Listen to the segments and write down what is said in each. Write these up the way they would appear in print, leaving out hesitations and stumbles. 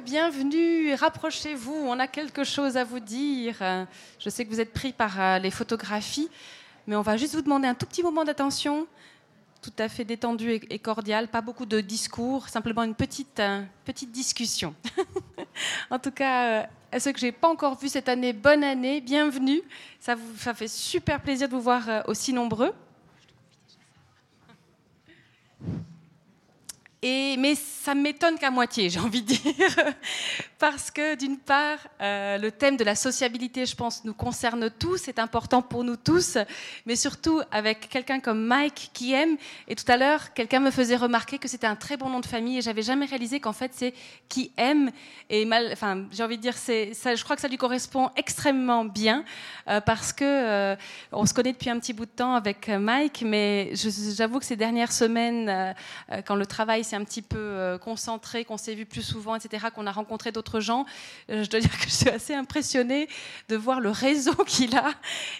bienvenue, rapprochez-vous, on a quelque chose à vous dire. Je sais que vous êtes pris par les photographies, mais on va juste vous demander un tout petit moment d'attention, tout à fait détendu et cordial, pas beaucoup de discours, simplement une petite discussion. En tout cas, à ceux que je n'ai pas encore vus cette année, bonne année, bienvenue. Ça fait super plaisir de vous voir aussi nombreux. Mais ça m'étonne qu'à moitié, j'ai envie de dire, parce que d'une part, le thème de la sociabilité, je pense, nous concerne tous, c'est important pour nous tous, mais surtout avec quelqu'un comme Mike qui aime, et tout à l'heure, quelqu'un me faisait remarquer que c'était un très bon nom de famille, et j'avais jamais réalisé qu'en fait, c'est qui aime, et j'ai envie de dire, je crois que ça lui correspond extrêmement bien, parce que on se connaît depuis un petit bout de temps avec Mike, mais j'avoue que ces dernières semaines, quand le travail c'est un petit peu concentré, qu'on s'est vu plus souvent, etc., qu'on a rencontré d'autres gens. Je dois dire que je suis assez impressionnée de voir le réseau qu'il a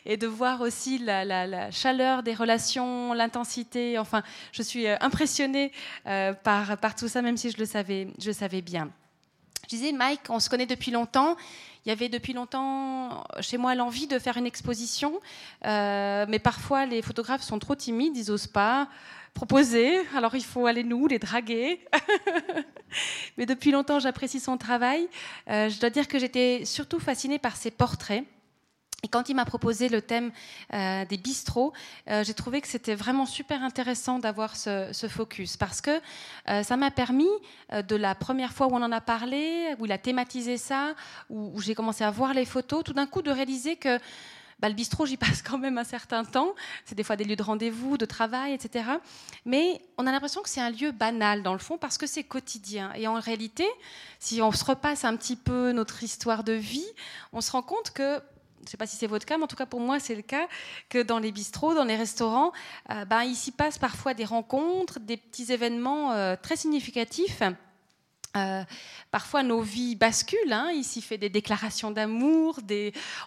et de voir aussi la chaleur des relations, l'intensité. Enfin, je suis impressionnée par tout ça, même si je le savais bien. Je disais, Mike, on se connaît depuis longtemps. Il y avait depuis longtemps chez moi l'envie de faire une exposition, mais parfois les photographes sont trop timides, ils n'osent pas proposer, alors il faut aller nous les draguer. Mais depuis longtemps j'apprécie son travail. Je dois dire que j'étais surtout fascinée par ses portraits. Et quand il m'a proposé le thème des bistrots, j'ai trouvé que c'était vraiment super intéressant d'avoir ce focus, parce que ça m'a permis, de la première fois où on en a parlé, où il a thématisé ça, où j'ai commencé à voir les photos, tout d'un coup de réaliser que le bistrot, j'y passe quand même un certain temps. C'est des fois des lieux de rendez-vous, de travail, etc. Mais on a l'impression que c'est un lieu banal, dans le fond, parce que c'est quotidien. Et en réalité, si on se repasse un petit peu notre histoire de vie, on se rend compte que, je ne sais pas si c'est votre cas, mais en tout cas pour moi c'est le cas, que dans les bistrots, dans les restaurants, il s'y passe parfois des rencontres, des petits événements très significatifs. Parfois nos vies basculent, il s'y fait des déclarations d'amour,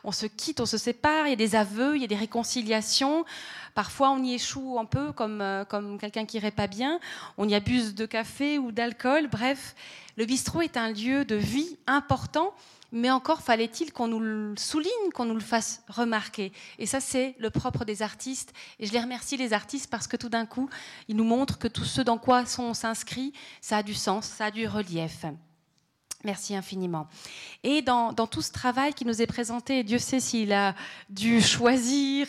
on se quitte, on se sépare, il y a des aveux, il y a des réconciliations, parfois on y échoue un peu comme quelqu'un qui irait pas bien, on y abuse de café ou d'alcool, bref, le bistrot est un lieu de vie important. Mais encore fallait-il qu'on nous le souligne, qu'on nous le fasse remarquer. Et ça, c'est le propre des artistes. Et je les remercie, les artistes, parce que tout d'un coup, ils nous montrent que tout ce dans quoi on s'inscrit, ça a du sens, ça a du relief. Merci infiniment. Et dans tout ce travail qui nous est présenté, et Dieu sait s'il a dû choisir,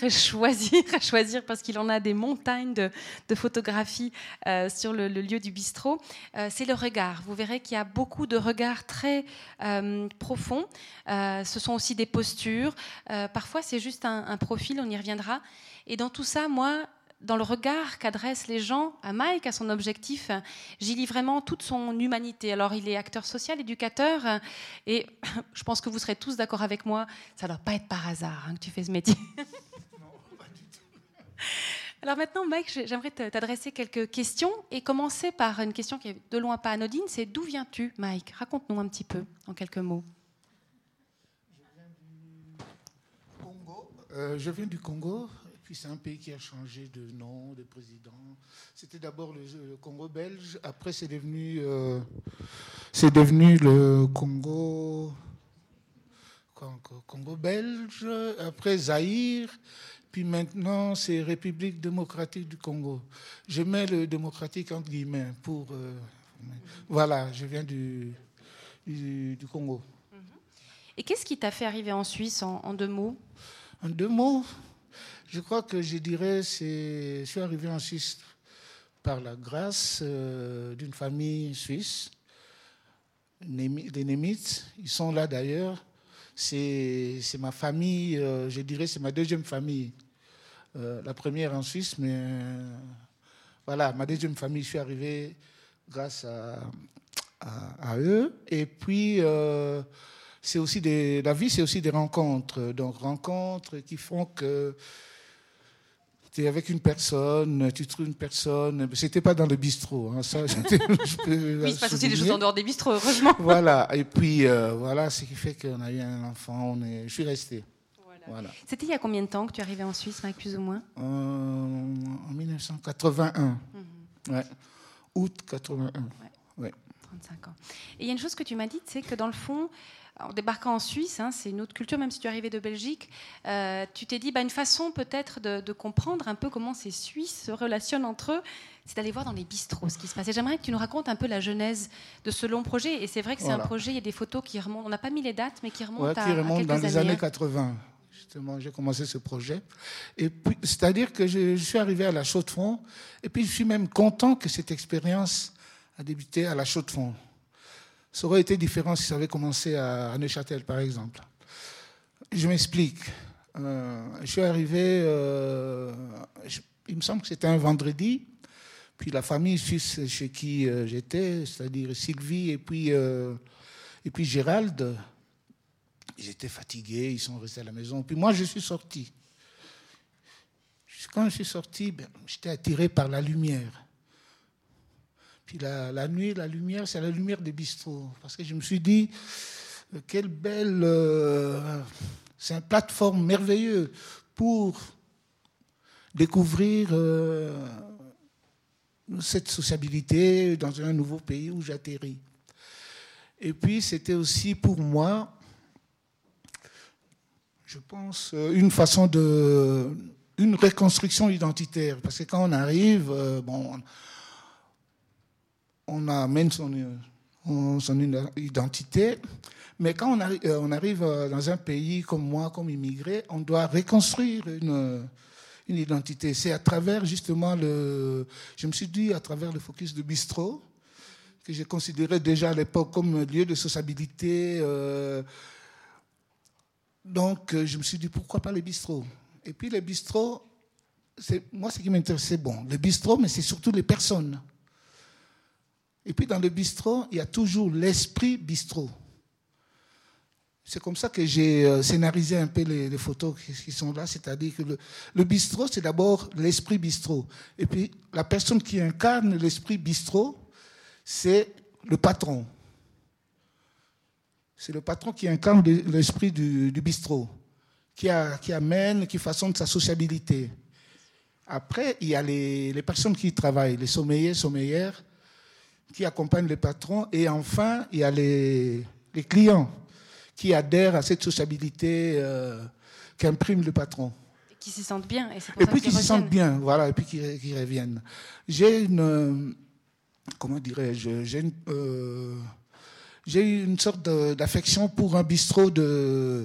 parce qu'il en a des montagnes de photographies sur le lieu du bistrot, c'est le regard. Vous verrez qu'il y a beaucoup de regards très profonds. Ce sont aussi des postures. Parfois, c'est juste un profil, on y reviendra. Et dans tout ça, moi, dans le regard qu'adressent les gens à Mike, à son objectif, j'y lis vraiment toute son humanité. Alors, il est acteur social, éducateur, et je pense que vous serez tous d'accord avec moi, ça ne doit pas être par hasard que tu fais ce métier. Non, pas du tout. Alors maintenant, Mike, j'aimerais t'adresser quelques questions et commencer par une question qui est de loin pas anodine, c'est d'où viens-tu, Mike ? Raconte-nous un petit peu, en quelques mots. Je viens du Congo. Puis c'est un pays qui a changé de nom, de président. C'était d'abord le Congo belge, après c'est devenu le Congo belge, après Zaïre, puis maintenant c'est République démocratique du Congo. Je mets le démocratique entre guillemets pour... voilà, je viens du Congo. Et qu'est-ce qui t'a fait arriver en Suisse en deux mots ? En deux mots ? Je crois que je dirais que je suis arrivé en Suisse par la grâce d'une famille suisse, les Nemitz. Ils sont là d'ailleurs. C'est ma famille, je dirais c'est ma deuxième famille. La première en Suisse, mais voilà, ma deuxième famille, je suis arrivé grâce à eux. Et puis... c'est aussi la vie, c'est aussi des rencontres. Donc, rencontres qui font que tu es avec une personne, tu trouves une personne. C'était pas dans le bistrot. Ça, je peux. Oui, il se passe aussi des choses en dehors des bistrots, heureusement. Voilà. Et puis, voilà, ce qui fait qu'on a eu un enfant. Je suis resté. Voilà. C'était il y a combien de temps que tu arrivais en Suisse, Mike, plus ou moins ? En 1981. Mm-hmm. Ouais. Août 81. Ouais. Ouais. 55 ans. Et il y a une chose que tu m'as dite, c'est que dans le fond, en débarquant en Suisse, hein, c'est une autre culture, même si tu es arrivée de Belgique, tu t'es dit, bah, une façon peut-être de comprendre un peu comment ces Suisses se relationnent entre eux, c'est d'aller voir dans les bistrots ce qui se passe. Et j'aimerais que tu nous racontes un peu la genèse de ce long projet. Et c'est vrai que c'est un projet, il y a des photos qui remontent, on n'a pas mis les dates, mais qui remontent à quelques années. Dans les années 80, justement, j'ai commencé ce projet. Et puis, c'est-à-dire que je suis arrivé à la Chaux-de-Fonds, et puis je suis même content que cette expérience a débuté à la Chaux-de-Fonds. Ça aurait été différent si ça avait commencé à Neuchâtel, par exemple. Je m'explique. Je suis arrivé, il me semble que c'était un vendredi, puis la famille suisse chez qui j'étais, c'est-à-dire Sylvie et puis Gérald, ils étaient fatigués, ils sont restés à la maison. Puis moi, je suis sorti. Quand je suis sorti, j'étais attiré par la lumière. Puis la nuit, la lumière, c'est la lumière des bistrots. Parce que je me suis dit, quelle belle... c'est une plateforme merveilleuse pour découvrir cette sociabilité dans un nouveau pays où j'atterris. Et puis, c'était aussi pour moi, je pense, une façon de... une reconstruction identitaire. Parce que quand on arrive... on amène son identité, mais quand on arrive dans un pays comme moi, comme immigré, on doit reconstruire une identité. C'est à travers justement je me suis dit à travers le focus de bistrot, que j'ai considéré déjà à l'époque comme lieu de sociabilité. Donc je me suis dit pourquoi pas les bistrots. Et puis les bistrots, moi ce qui m'intéressait, les bistrots, mais c'est surtout les personnes. Et puis dans le bistrot, il y a toujours l'esprit bistrot. C'est comme ça que j'ai scénarisé un peu les photos qui sont là. C'est-à-dire que le bistrot, c'est d'abord l'esprit bistrot. Et puis la personne qui incarne l'esprit bistrot, c'est le patron. C'est le patron qui incarne l'esprit du bistrot, qui amène, qui façonne sa sociabilité. Après, il y a les personnes qui y travaillent, les sommeillers, sommeillères, qui accompagnent les patrons. Et enfin, il y a les clients qui adhèrent à cette sociabilité qu'imprime le patron. Et qui s'y sentent bien. Et puis qui reviennent. J'ai une sorte d'affection pour un bistrot de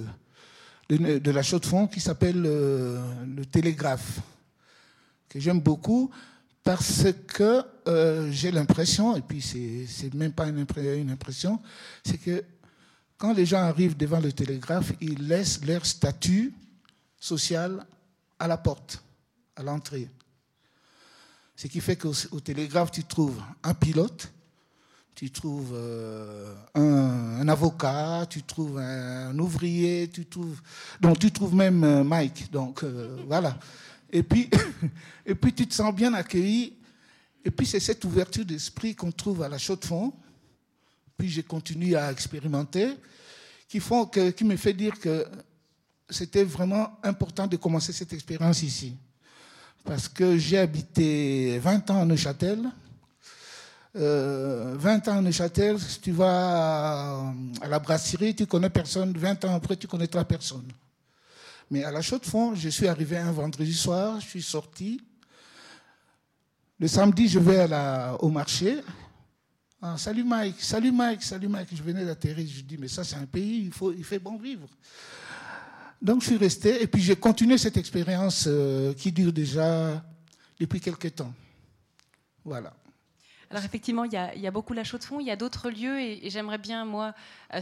la Chaux-de-Fonds qui s'appelle Le Télégraphe, que j'aime beaucoup. Parce que j'ai l'impression, et puis c'est même pas une impression, c'est que quand les gens arrivent devant le Télégraphe, ils laissent leur statut social à la porte, à l'entrée. Ce qui fait qu'au Télégraphe, tu trouves un pilote, tu trouves un avocat, tu trouves un ouvrier, tu trouves même Mike. Donc voilà. Et puis tu te sens bien accueilli. Et puis c'est cette ouverture d'esprit qu'on trouve à la Chaux-de-Fonds. Puis j'ai continué à expérimenter, qui me fait dire que c'était vraiment important de commencer cette expérience ici. Parce que j'ai habité 20 ans à Neuchâtel. 20 ans à Neuchâtel, si tu vas à la brasserie, tu connais personne. 20 ans après, tu connaîtras personne. Mais à la Chaux-de-Fonds, je suis arrivé un vendredi soir, je suis sorti. Le samedi, je vais au marché. Ah, salut Mike, salut Mike, salut Mike. Je venais d'atterrir, je dis, mais ça c'est un pays, il fait bon vivre. Donc je suis resté et puis j'ai continué cette expérience qui dure déjà depuis quelques temps. Voilà. Alors effectivement, il y a beaucoup la Chaux-de-Fonds, il y a d'autres lieux, et j'aimerais bien, moi,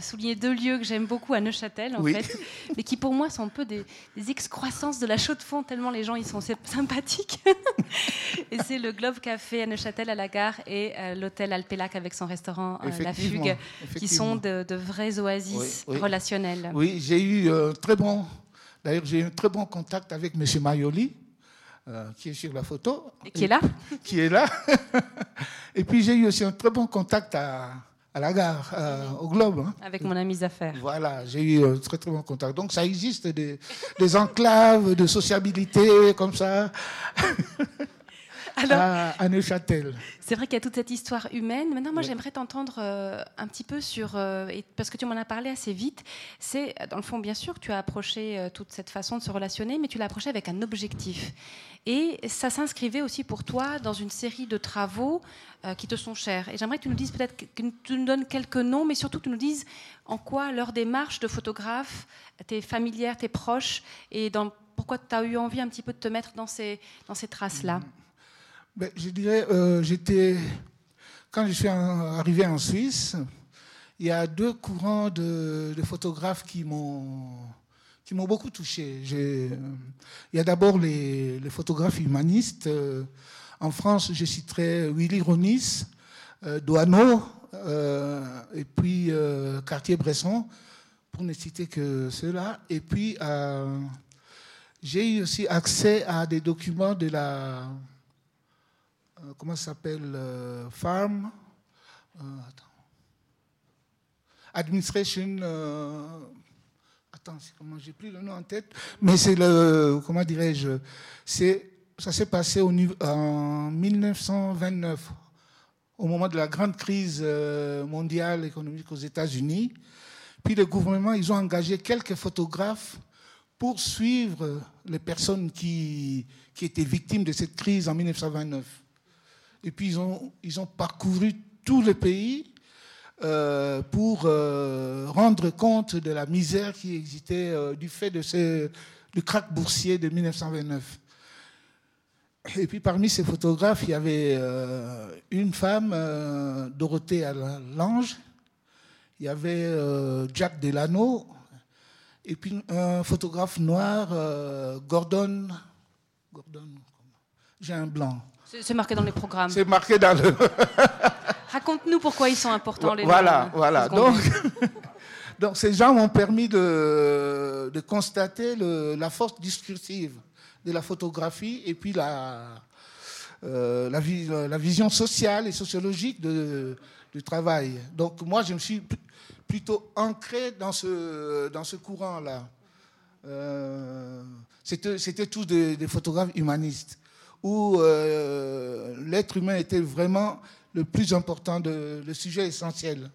souligner deux lieux que j'aime beaucoup à Neuchâtel, en fait, mais qui pour moi sont un peu des excroissances de la Chaux-de-Fonds, tellement les gens ils sont sympathiques. Et c'est le Globe Café à Neuchâtel, à la gare, et l'hôtel Alpélac avec son restaurant La Fugue, qui sont de vraies oasis relationnelles. Oui, j'ai eu un très bon contact avec M. Maioli, qui est sur la photo. Et qui est là. Qui est là. Et puis j'ai eu aussi un très bon contact à la gare, au Globe. Hein. Avec mon ami Zaffer. Voilà, j'ai eu un très très bon contact. Donc ça existe des enclaves de sociabilité comme ça. à Neuchâtel. C'est vrai qu'il y a toute cette histoire humaine. Maintenant, moi, j'aimerais t'entendre un petit peu sur... parce que tu m'en as parlé assez vite. C'est, dans le fond, bien sûr, tu as approché toute cette façon de se relationner, mais tu l'as approché avec un objectif. Et ça s'inscrivait aussi pour toi dans une série de travaux qui te sont chers. Et j'aimerais que tu nous dises peut-être, que tu nous donnes quelques noms, mais surtout que tu nous dises en quoi leur démarche de photographe, t'es familière, t'es proche, et dans... Pourquoi tu as eu envie un petit peu de te mettre dans ces traces-là? Ben, je dirais, quand je suis arrivé en Suisse, il y a deux courants de photographes qui m'ont beaucoup touché. Il y a d'abord les photographes humanistes. En France, je citerai Willy Ronis, Doisneau, et puis Cartier-Bresson, pour ne citer que ceux-là. Et puis... j'ai eu aussi accès à des documents de la... comment ça s'appelle Farm Administration... j'ai plus le nom en tête. Mais c'est le... Comment dirais-je, ça s'est passé en 1929, au moment de la grande crise mondiale économique aux États-Unis. Puis le gouvernement, ils ont engagé quelques photographes pour suivre les personnes qui étaient victimes de cette crise en 1929. Et puis, ils ont parcouru tout le pays pour rendre compte de la misère qui existait du fait du krach boursier de 1929. Et puis, parmi ces photographes, il y avait une femme, Dorothée Lange, il y avait Jack Delano, et puis un photographe noir, Gordon, j'ai un blanc. C'est marqué dans les programmes. C'est marqué dans le... Raconte-nous pourquoi ils sont importants, les noms. Voilà. Donc ces gens m'ont permis de constater la force discursive de la photographie et puis la vision sociale et sociologique du travail. Donc moi, je me suis... plutôt ancré dans ce courant-là. C'était tous des photographes humanistes, où l'être humain était vraiment le plus important, le sujet essentiel.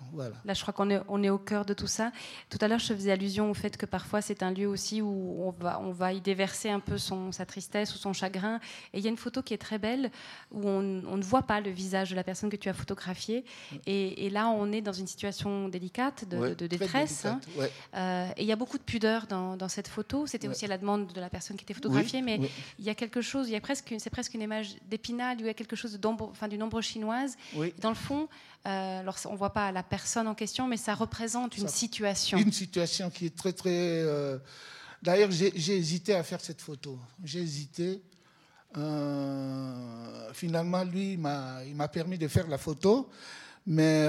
Donc, voilà. Là, je crois qu'on est au cœur de tout ça. Tout à l'heure, je faisais allusion au fait que parfois, c'est un lieu aussi où on va y déverser un peu sa tristesse ou son chagrin. Et il y a une photo qui est très belle, où on ne voit pas le visage de la personne que tu as photographiée. Et là, on est dans une situation délicate, de détresse. Délicate, hein. Et il y a beaucoup de pudeur dans cette photo. C'était aussi à la demande de la personne qui était photographiée. Mais il y a quelque chose, c'est presque une image d'Épinal, il y a quelque chose d'une ombre chinoise. Oui. Dans le fond, alors on ne voit pas la personne en question, mais ça représente une situation. Une situation qui est très, très... D'ailleurs, j'ai hésité à faire cette photo. J'ai hésité. Finalement, lui, il m'a permis de faire la photo, mais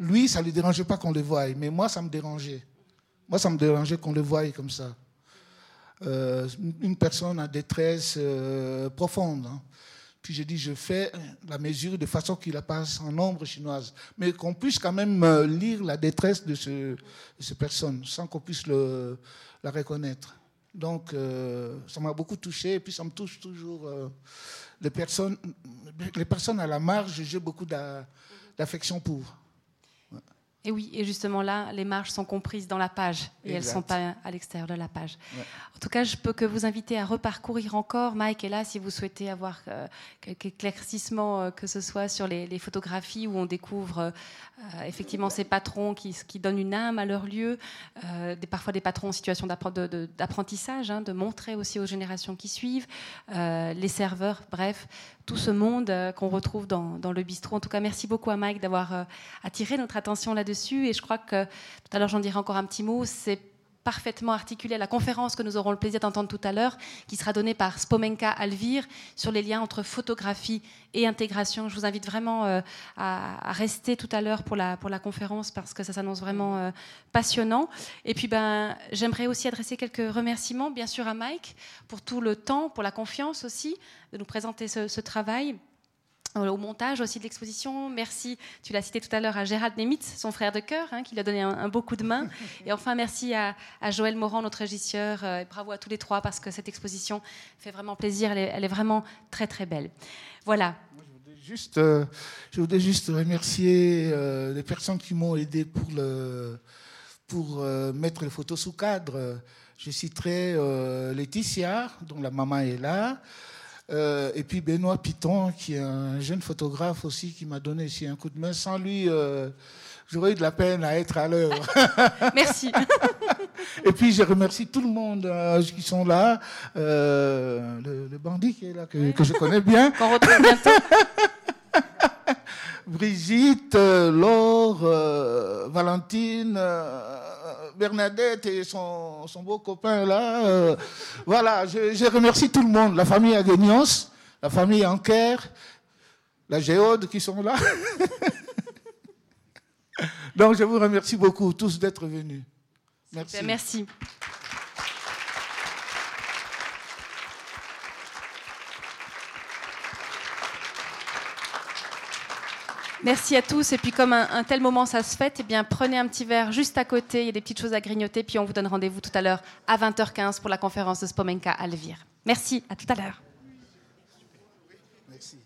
lui, ça ne lui dérangeait pas qu'on le voie. Mais moi, ça me dérangeait. Moi, ça me dérangeait qu'on le voie comme ça. Une personne en détresse profonde, hein. Puis j'ai dit, je fais la mesure de façon qu'il la passe en ombre chinoise, mais qu'on puisse quand même lire la détresse de cette personne, sans qu'on puisse la reconnaître. Donc, ça m'a beaucoup touché, et puis ça me touche toujours. Les personnes à la marge, j'ai beaucoup d'affection pour. Et oui, et justement là, les marges sont comprises dans la page et elles ne sont pas à l'extérieur de la page. Ouais. En tout cas, je peux que vous inviter à reparcourir encore. Mike est là si vous souhaitez avoir quelques éclaircissements, que ce soit sur les photographies où on découvre effectivement ces patrons qui donnent une âme à leur lieu, parfois des patrons en situation d'apprentissage, hein, de montrer aussi aux générations qui suivent, les serveurs, bref, tout ce monde qu'on retrouve dans le bistrot. En tout cas, merci beaucoup à Mike d'avoir attiré notre attention là-dessus. Et je crois que, tout à l'heure j'en dirai encore un petit mot, c'est parfaitement articulé à la conférence que nous aurons le plaisir d'entendre tout à l'heure, qui sera donnée par Spomenka Alvir sur les liens entre photographie et intégration. Je vous invite vraiment à rester tout à l'heure pour la conférence, parce que ça s'annonce vraiment passionnant. Et puis j'aimerais aussi adresser quelques remerciements, bien sûr, à Mike pour tout le temps, pour la confiance aussi de nous présenter ce travail. au montage aussi de l'exposition. Merci, tu l'as cité tout à l'heure, à Gérald Nemitz, son frère de cœur, hein, qui lui a donné un beau coup de main. Et enfin, merci à Joël Morand, notre régisseur. Et bravo à tous les trois, parce que cette exposition fait vraiment plaisir. Elle est vraiment très, très belle. Voilà. Je voudrais juste remercier les personnes qui m'ont aidé pour mettre les photos sous cadre. Je citerai Laetitia, dont la maman est là, et puis Benoît Piton, qui est un jeune photographe aussi, qui m'a donné aussi un coup de main. Sans lui, j'aurais eu de la peine à être à l'heure. Merci. Et puis je remercie tout le monde qui sont là, le bandit qui est là, que je connais bien. Qu'on retrouve bientôt. Brigitte, Laure, Valentine, Bernadette et son beau copain là. Voilà, je remercie tout le monde, la famille Aguenios, la famille Anker, la Géode qui sont là. Donc je vous remercie beaucoup tous d'être venus. Merci. Super, merci. Merci à tous. Et puis comme un tel moment, ça se fête, eh bien, prenez un petit verre juste à côté. Il y a des petites choses à grignoter. Puis on vous donne rendez-vous tout à l'heure à 20h15 pour la conférence de Spomenka Alvir. Merci. À tout à l'heure. Merci.